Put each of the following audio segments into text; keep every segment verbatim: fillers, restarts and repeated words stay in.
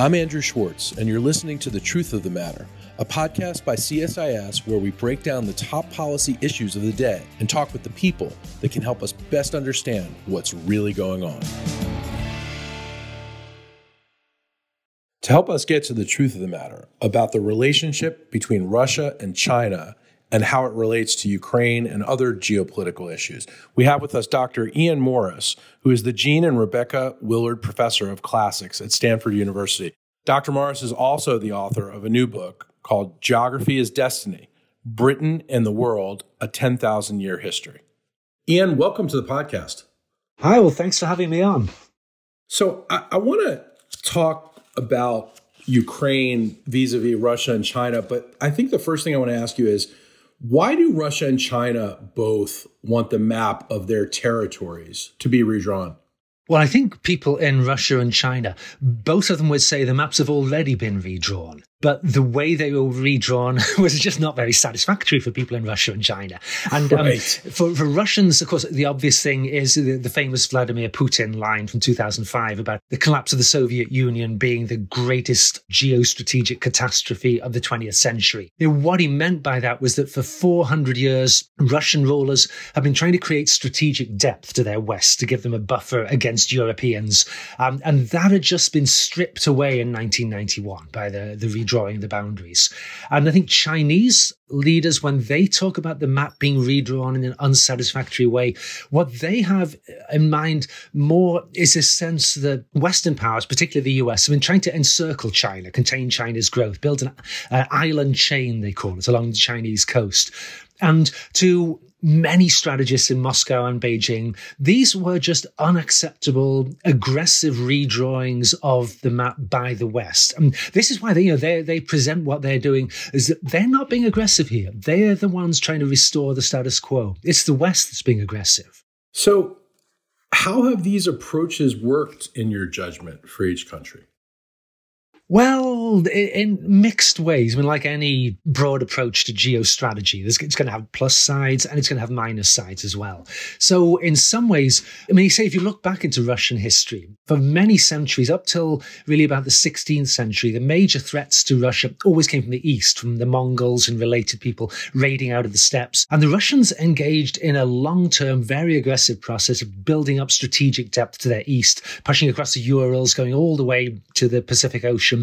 I'm Andrew Schwartz, and you're listening to The Truth of the Matter, a podcast by C S I S where we break down the top policy issues of the day and talk with the people that can help us best understand what's really going on. To help us get to the truth of the matter about the relationship between Russia and China and how it relates to Ukraine and other geopolitical issues, we have with us Doctor Ian Morris, who is the Jean and Rebecca Willard Professor of Classics at Stanford University. Doctor Morris is also the author of a new book called Geography is Destiny, Britain and the World, a ten thousand year History. Ian, welcome to the podcast. Hi, well, thanks for having me on. So I, I want to talk about Ukraine vis-a-vis Russia and China, but I think the first thing I want to ask you is, why do Russia and China both want the map of their territories to be redrawn? Well, I think people in Russia and China, both of them would say the maps have already been redrawn, but the way they were redrawn was just not very satisfactory for people in Russia and China. And right. um, for, for Russians, of course, the obvious thing is the, the famous Vladimir Putin line from two thousand five about the collapse of the Soviet Union being the greatest geostrategic catastrophe of the twentieth century. You know, what he meant by that was that for four hundred years, Russian rulers have been trying to create strategic depth to their west to give them a buffer against Europeans. Um, and that had just been stripped away in nineteen ninety-one by the, the redrawing of the boundaries. And I think Chinese leaders, when they talk about the map being redrawn in an unsatisfactory way, what they have in mind more is this sense that Western powers, particularly the U S, have been trying to encircle China, contain China's growth, build an uh, island chain, they call it, along the Chinese coast. And to many strategists in Moscow and Beijing, these were just unacceptable, aggressive redrawings of the map by the West. And this is why they, you know, they they present what they're doing is that they're not being aggressive here. They're the ones trying to restore the status quo. It's the West that's being aggressive. So how have these approaches worked in your judgment for each country? Well, in mixed ways. I mean, like any broad approach to geostrategy, it's going to have plus sides and it's going to have minus sides as well. So in some ways, I mean, you say if you look back into Russian history, for many centuries, up till really about the sixteenth century, the major threats to Russia always came from the east, from the Mongols and related people raiding out of the steppes. And the Russians engaged in a long-term, very aggressive process of building up strategic depth to their east, pushing across the Urals, going all the way to the Pacific Ocean.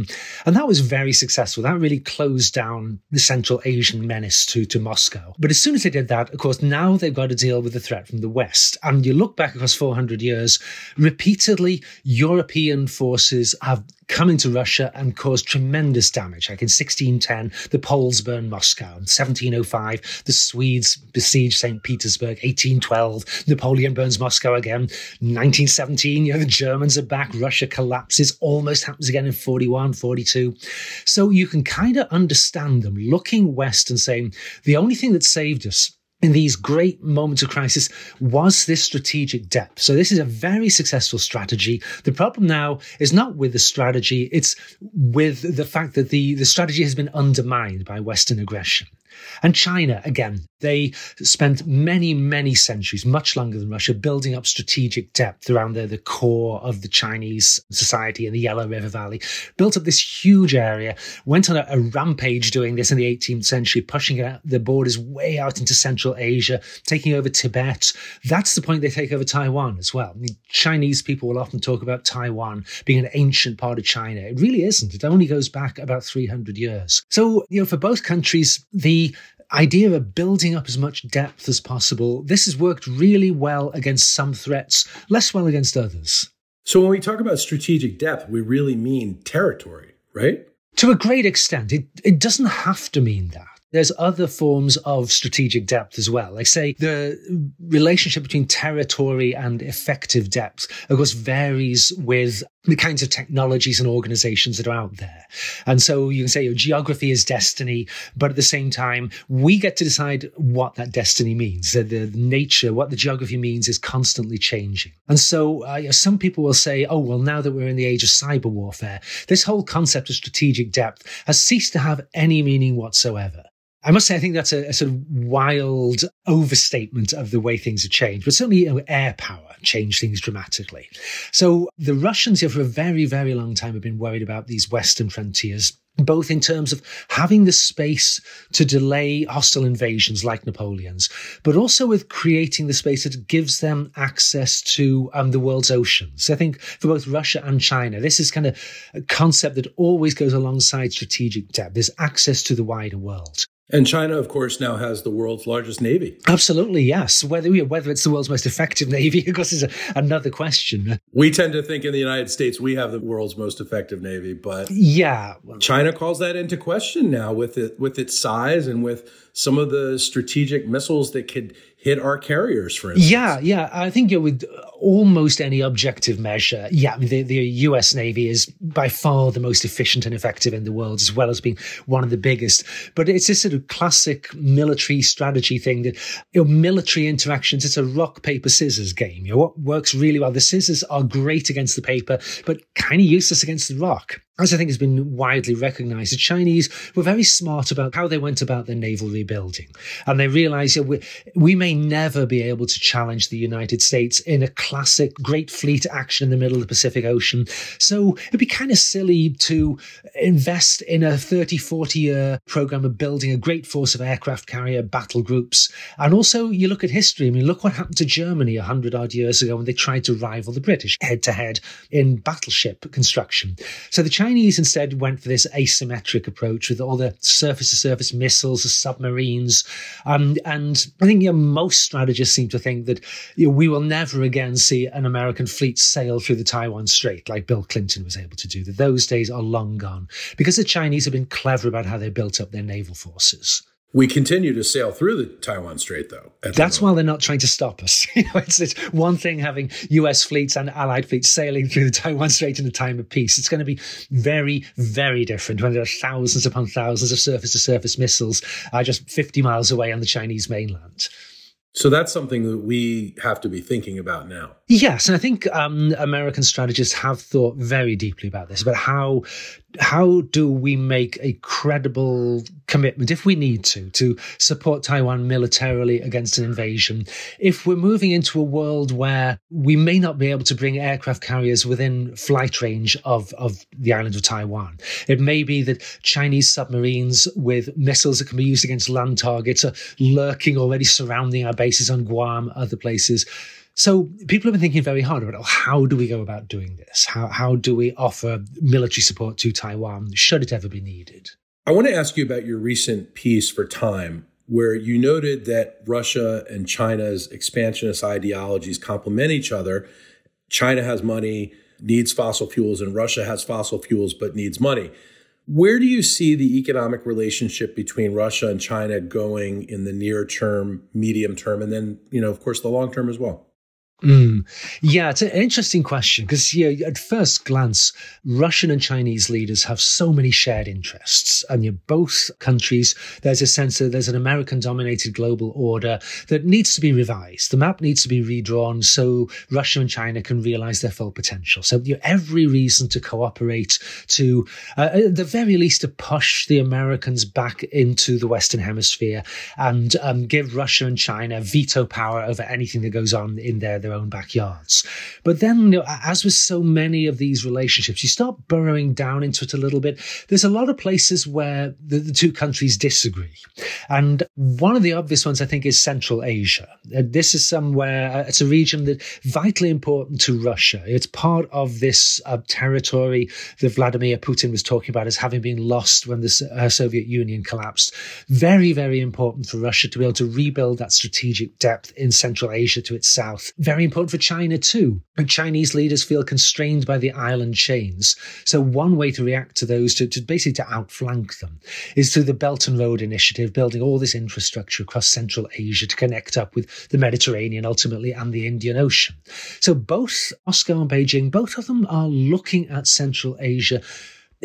And that was very successful. That really closed down the Central Asian menace to, to Moscow. But as soon as they did that, of course, now they've got to deal with the threat from the West. And you look back across four hundred years, repeatedly, European forces have come into Russia and caused tremendous damage. Like in sixteen ten, the Poles burned Moscow. In seventeen oh five, the Swedes besieged Saint Petersburg. eighteen twelve, Napoleon burns Moscow again. nineteen seventeen, you know, the Germans are back. Russia collapses. Almost happens again in forty-one, forty-two. So you can kind of understand them looking west and saying, the only thing that saved us in these great moments of crisis was this strategic depth. So this is a very successful strategy. The problem now is not with the strategy, it's with the fact that the, the strategy has been undermined by Western aggression. And China, again, they spent many, many centuries, much longer than Russia, building up strategic depth around the, the core of the Chinese society in the Yellow River Valley, built up this huge area, went on a, a rampage doing this in the eighteenth century, pushing out the borders way out into Central Asia, taking over Tibet. That's the point they take over Taiwan as well. I mean, Chinese people will often talk about Taiwan being an ancient part of China. It really isn't. It only goes back about three hundred years. So, you know, for both countries, the The idea of building up as much depth as possible, this has worked really well against some threats, less well against others. So when we talk about strategic depth, we really mean territory, right? To a great extent. It, it doesn't have to mean that. There's other forms of strategic depth as well. Like, say, the relationship between territory and effective depth, of course, varies with the kinds of technologies and organizations that are out there. And so you can say, you know, geography is destiny, but at the same time, we get to decide what that destiny means. The, the nature, what the geography means is constantly changing. And so uh, you know, some people will say, oh, well, now that we're in the age of cyber warfare, this whole concept of strategic depth has ceased to have any meaning whatsoever. I must say, I think that's a, a sort of wild overstatement of the way things have changed. But certainly, you know, air power changed things dramatically. So the Russians here for a very, very long time have been worried about these Western frontiers, both in terms of having the space to delay hostile invasions like Napoleon's, but also with creating the space that gives them access to um, the world's oceans. So I think for both Russia and China, this is kind of a concept that always goes alongside strategic debt. There's access to the wider world. And China, of course, now has the world's largest navy. Absolutely, yes. Whether we, whether it's the world's most effective navy, of course, is a, another question. We tend to think in the United States we have the world's most effective navy, but yeah, China calls that into question now with it, with its size and with some of the strategic missiles that could hit our carriers, for instance. Yeah, yeah. I think you know, with almost any objective measure, yeah, I mean, the, the U S Navy is by far the most efficient and effective in the world, as well as being one of the biggest. But it's this sort of classic military strategy thing that, you know, military interactions, it's a rock, paper, scissors game. You know, what works really well, the scissors are great against the paper, but kind of useless against the rock. As I think has been widely recognized, the Chinese were very smart about how they went about their naval rebuilding. And they realized, you know, we, we may never be able to challenge the United States in a classic Great Fleet action in the middle of the Pacific Ocean. So it'd be kind of silly to invest in a thirty, forty-year program of building a great force of aircraft carrier battle groups. And also, you look at history. I mean, look what happened to Germany one hundred odd years ago when they tried to rival the British head-to-head in battleship construction. So the Chinese Chinese instead went for this asymmetric approach with all the surface-to-surface missiles, the submarines. Um, and I think you know, most strategists seem to think that you know, we will never again see an American fleet sail through the Taiwan Strait like Bill Clinton was able to do, that those days are long gone, because the Chinese have been clever about how they built up their naval forces. We continue to sail through the Taiwan Strait, though. That's why they're not trying to stop us. You know, it's, it's one thing having U S fleets and Allied fleets sailing through the Taiwan Strait in a time of peace. It's going to be very, very different when there are thousands upon thousands of surface-to-surface missiles uh, just fifty miles away on the Chinese mainland. So that's something that we have to be thinking about now. Yes, and I think um, American strategists have thought very deeply about this, about how how do we make a credible commitment, if we need to, to support Taiwan militarily against an invasion, if we're moving into a world where we may not be able to bring aircraft carriers within flight range of, of the island of Taiwan. It may be that Chinese submarines with missiles that can be used against land targets are lurking already surrounding our bases on Guam, other places. So people have been thinking very hard about, oh, how do we go about doing this? How how do we offer military support to Taiwan, should it ever be needed? I want to ask you about your recent piece for Time, where you noted that Russia and China's expansionist ideologies complement each other. China has money, needs fossil fuels, and Russia has fossil fuels but needs money. Where do you see the economic relationship between Russia and China going in the near term, medium term, and then, you know, of course, the long term as well? Mm. Yeah, it's an interesting question because you know, at first glance, Russian and Chinese leaders have so many shared interests. And you know, both countries, there's a sense that there's an American-dominated global order that needs to be revised. The map needs to be redrawn so Russia and China can realize their full potential. So you know, every reason to cooperate, to uh, at the very least to push the Americans back into the Western Hemisphere and um, give Russia and China veto power over anything that goes on in their their own backyards. But then, you know, as with so many of these relationships, you start burrowing down into it a little bit. There's a lot of places where the, the two countries disagree. And one of the obvious ones, I think, is Central Asia. Uh, this is somewhere, uh, it's a region that's vitally important to Russia. It's part of this uh, territory that Vladimir Putin was talking about as having been lost when the uh, Soviet Union collapsed. Very, very important for Russia to be able to rebuild that strategic depth in Central Asia to its south. Very important for China too. And Chinese leaders feel constrained by the island chains. So one way to react to those, to, to basically to outflank them, is through the Belt and Road Initiative, building all this infrastructure across Central Asia to connect up with the Mediterranean ultimately and the Indian Ocean. So both Moscow and Beijing, both of them are looking at Central Asia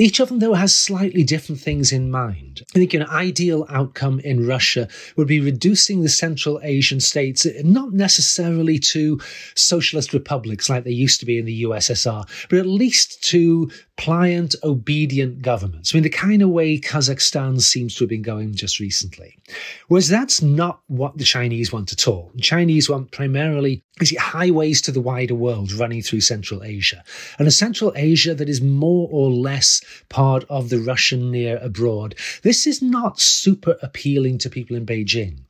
Each of them, though, has slightly different things in mind. I think an ideal outcome in Russia would be reducing the Central Asian states, not necessarily to socialist republics like they used to be in the U S S R, but at least to pliant, obedient governments. I mean, the kind of way Kazakhstan seems to have been going just recently. Whereas that's not what the Chinese want at all. The Chinese want primarily is it highways to the wider world running through Central Asia. And a Central Asia that is more or less part of the Russian near abroad. This is not super appealing to people in Beijing.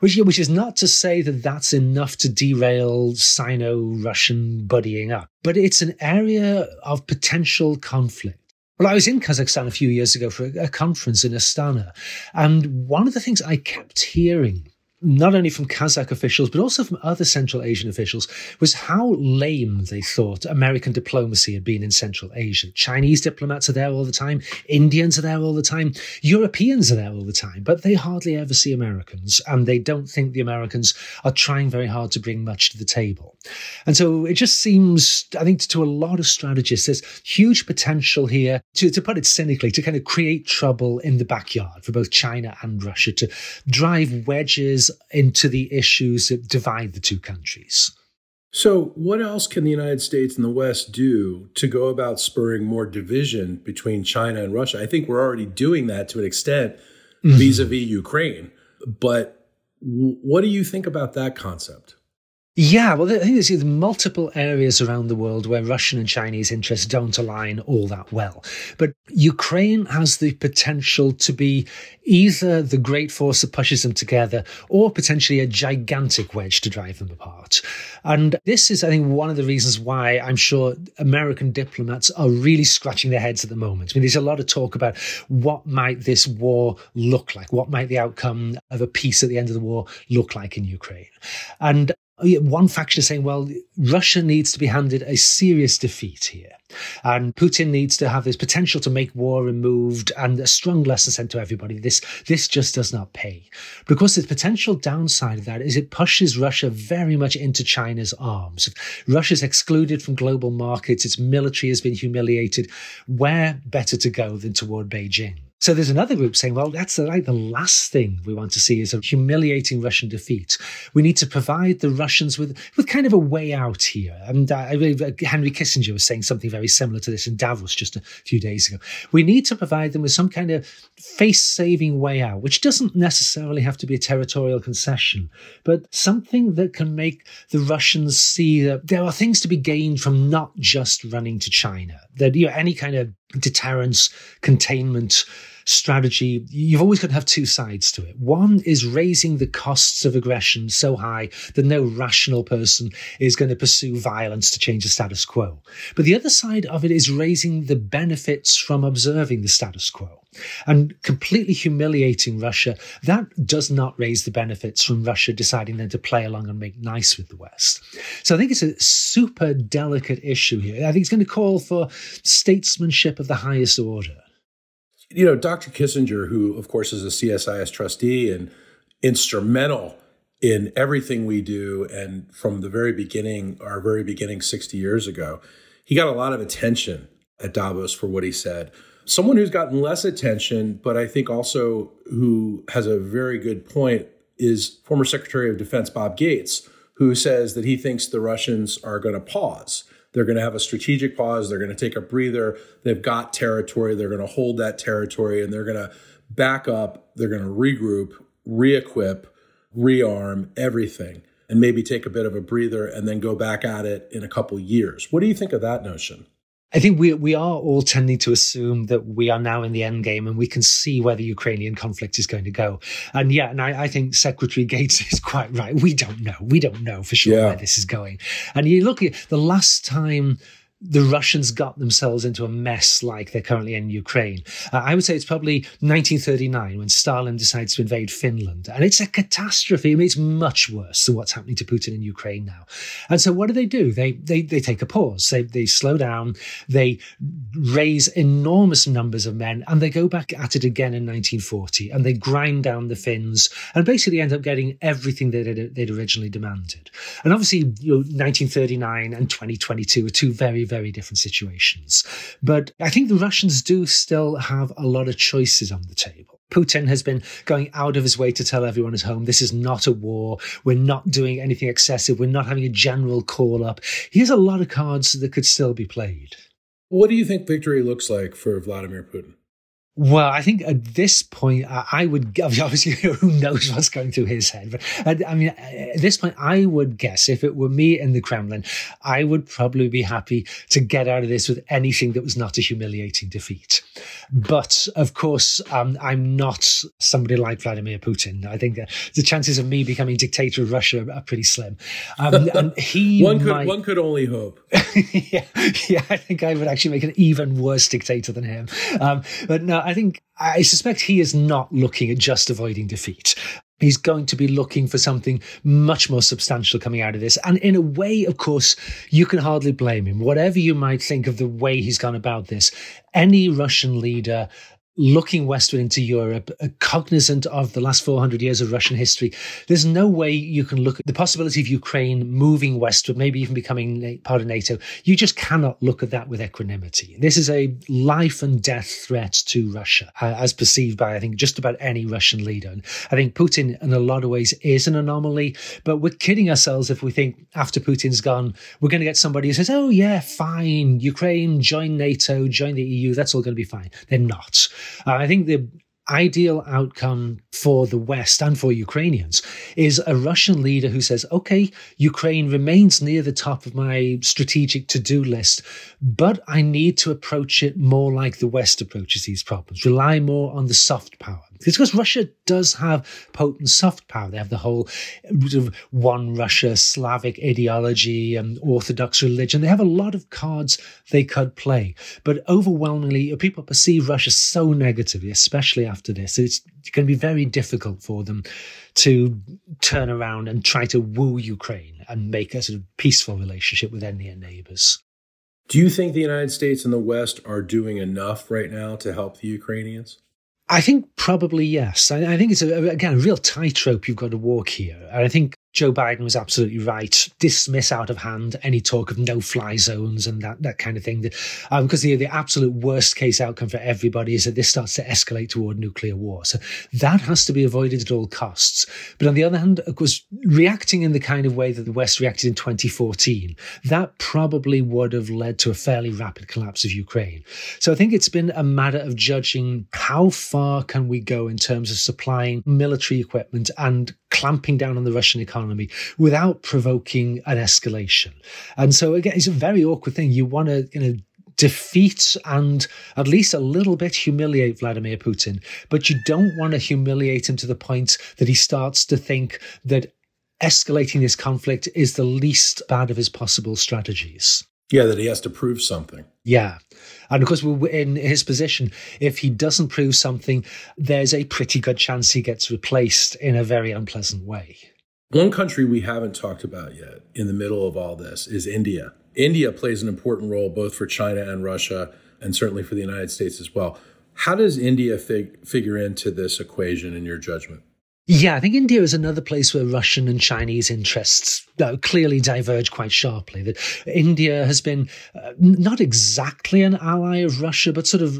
Which, which is not to say that that's enough to derail Sino-Russian buddying up. But it's an area of potential conflict. Well, I was in Kazakhstan a few years ago for a conference in Astana. And one of the things I kept hearing, not only from Kazakh officials, but also from other Central Asian officials, was how lame they thought American diplomacy had been in Central Asia. Chinese diplomats are there all the time. Indians are there all the time. Europeans are there all the time, but they hardly ever see Americans, and they don't think the Americans are trying very hard to bring much to the table. And so it just seems, I think, to a lot of strategists, there's huge potential here, to, to put it cynically, to kind of create trouble in the backyard for both China and Russia, to drive wedges into the issues that divide the two countries. So what else can the United States and the West do to go about spurring more division between China and Russia? I think we're already doing that to an extent mm-hmm. vis-a-vis Ukraine. But w- what do you think about that concept? Yeah, well, I think there's multiple areas around the world where Russian and Chinese interests don't align all that well. But Ukraine has the potential to be either the great force that pushes them together or potentially a gigantic wedge to drive them apart. And this is, I think, one of the reasons why I'm sure American diplomats are really scratching their heads at the moment. I mean, there's a lot of talk about what might this war look like? What might the outcome of a peace at the end of the war look like in Ukraine? And one faction is saying, well, Russia needs to be handed a serious defeat here. And Putin needs to have this potential to make war removed and a strong lesson sent to everybody. This this just does not pay. Because the potential downside of that is it pushes Russia very much into China's arms. Russia's excluded from global markets. Its military has been humiliated. Where better to go than toward Beijing? So there's another group saying, well, that's like the last thing we want to see is a humiliating Russian defeat. We need to provide the Russians with, with kind of a way out here. And I, Henry Kissinger was saying something very similar to this in Davos just a few days ago. We need to provide them with some kind of face-saving way out, which doesn't necessarily have to be a territorial concession, but something that can make the Russians see that there are things to be gained from not just running to China, that you know, any kind of deterrence, containment strategy, you've always got to have two sides to it. One is raising the costs of aggression so high that no rational person is going to pursue violence to change the status quo. But the other side of it is raising the benefits from observing the status quo. And completely humiliating Russia, that does not raise the benefits from Russia deciding then to play along and make nice with the West. So I think it's a super delicate issue here. I think it's going to call for statesmanship of the highest order. You know, Doctor Kissinger, who, of course, is a C S I S trustee and instrumental in everything we do and from the very beginning, our very beginning sixty years ago, he got a lot of attention at Davos for what he said. Someone who's gotten less attention, but I think also who has a very good point, is former Secretary of Defense Bob Gates, who says that he thinks the Russians are going to pause. They're going to have a strategic pause. They're going to take a breather. They've got territory. They're going to hold that territory, and they're going to back up. They're going to regroup, reequip, rearm, everything, and maybe take a bit of a breather and then go back at it in a couple years. What do you think of that notion? I think we we are all tending to assume that we are now in the end game and we can see where the Ukrainian conflict is going to go. And yeah, and I, I think Secretary Gates is quite right. We don't know. We don't know for sure yeah. where this is going. And you look at the last time the Russians got themselves into a mess like they're currently in Ukraine. Uh, I would say it's probably nineteen thirty-nine when Stalin decides to invade Finland. And it's a catastrophe. I mean, it's much worse than what's happening to Putin in Ukraine now. And so what do they do? They they they take a pause. They, they slow down. They raise enormous numbers of men. And they go back at it again in nineteen forty. And they grind down the Finns and basically end up getting everything that they'd, they'd originally demanded. And obviously, you know, nineteen thirty-nine and twenty twenty-two are two very very different situations. But I think the Russians do still have a lot of choices on the table. Putin has been going out of his way to tell everyone at home, this is not a war. We're not doing anything excessive. We're not having a general call up. He has a lot of cards that could still be played. What do you think victory looks like for Vladimir Putin? Well, I think at this point, I would, obviously, who knows what's going through his head. But I mean, at this point, I would guess if it were me in the Kremlin, I would probably be happy to get out of this with anything that was not a humiliating defeat. But of course, um, I'm not somebody like Vladimir Putin. I think the chances of me becoming dictator of Russia are pretty slim. Um, and he one, could, might... one could only hope. yeah, yeah, I think I would actually make an even worse dictator than him. Um, but no, I think, I suspect he is not looking at just avoiding defeat. He's going to be looking for something much more substantial coming out of this. And in a way, of course, you can hardly blame him. Whatever you might think of the way he's gone about this, any Russian leader looking westward into Europe, cognizant of the last four hundred years of Russian history, there's no way you can look at the possibility of Ukraine moving westward, maybe even becoming part of NATO. You just cannot look at that with equanimity. This is a life and death threat to Russia, as perceived by, I think, just about any Russian leader. And I think Putin, in a lot of ways, is an anomaly, but we're kidding ourselves if we think after Putin's gone, we're going to get somebody who says, oh yeah, fine, Ukraine, join NATO, join the E U, that's all going to be fine. They're not. Uh, I think the ideal outcome for the West and for Ukrainians is a Russian leader who says, okay, Ukraine remains near the top of my strategic to-do list, but I need to approach it more like the West approaches these problems, rely more on the soft power. It's because Russia does have potent soft power. They have the whole one Russia, Slavic ideology and Orthodox religion. They have a lot of cards they could play. But overwhelmingly, people perceive Russia so negatively, especially after this. It's going to be very difficult for them to turn around and try to woo Ukraine and make a sort of peaceful relationship with their near neighbors. Do you think the United States and the West are doing enough right now to help the Ukrainians? I think probably yes. I, I think it's, a, again, a real tightrope you've got to walk here. And I think Joe Biden was absolutely right. Dismiss out of hand any talk of no-fly zones and that, that kind of thing. Because um, the, the absolute worst-case outcome for everybody is that this starts to escalate toward nuclear war. So that has to be avoided at all costs. But on the other hand, of course, reacting in the kind of way that the West reacted in twenty fourteen, that probably would have led to a fairly rapid collapse of Ukraine. So I think it's been a matter of judging how far can we go in terms of supplying military equipment and clamping down on the Russian economy without provoking an escalation. And so again, it's a very awkward thing. You want to, you know, defeat and at least a little bit humiliate Vladimir Putin, but you don't want to humiliate him to the point that he starts to think that escalating this conflict is the least bad of his possible strategies. Yeah, that he has to prove something. Yeah. And of course, we're in his position, if he doesn't prove something, there's a pretty good chance he gets replaced in a very unpleasant way. One country we haven't talked about yet in the middle of all this is India. India plays an important role both for China and Russia, and certainly for the United States as well. How does India fig- figure into this equation in your judgment? Yeah, I think India is another place where Russian and Chinese interests uh, clearly diverge quite sharply. That India has been uh, not exactly an ally of Russia, but sort of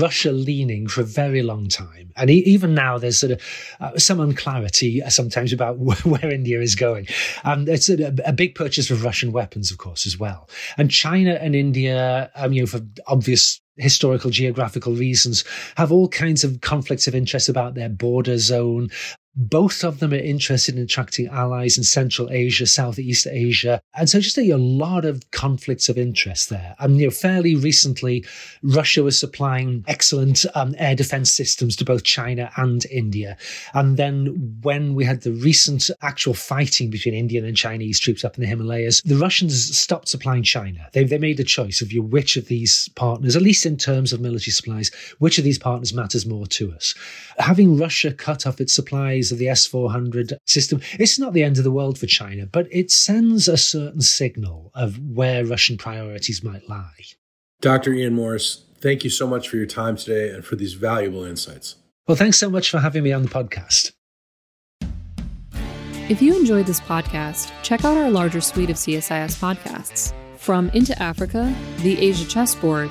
Russia-leaning for a very long time. And e- even now there's sort of uh, some unclarity sometimes about wh- where India is going. Um, it's a, a big purchase of Russian weapons, of course, as well. And China and India, um, you know, for obvious historical, geographical reasons, have all kinds of conflicts of interest about their border zone. Both of them are interested in attracting allies in Central Asia, Southeast Asia. And so just a, a lot of conflicts of interest there. And you know, fairly recently, Russia was supplying excellent um, air defense systems to both China and India. And then when we had the recent actual fighting between Indian and Chinese troops up in the Himalayas, the Russians stopped supplying China. They, they made a choice of you know, which of these partners, at least in terms of military supplies, which of these partners matters more to us. Having Russia cut off its supplies of the S four hundred system, it's not the end of the world for China, but it sends a certain signal of where Russian priorities might lie. Doctor Ian Morris, thank you so much for your time today and for these valuable insights. Well, thanks so much for having me on the podcast. If you enjoyed this podcast, check out our larger suite of C S I S podcasts. From Into Africa, The Asia Chessboard,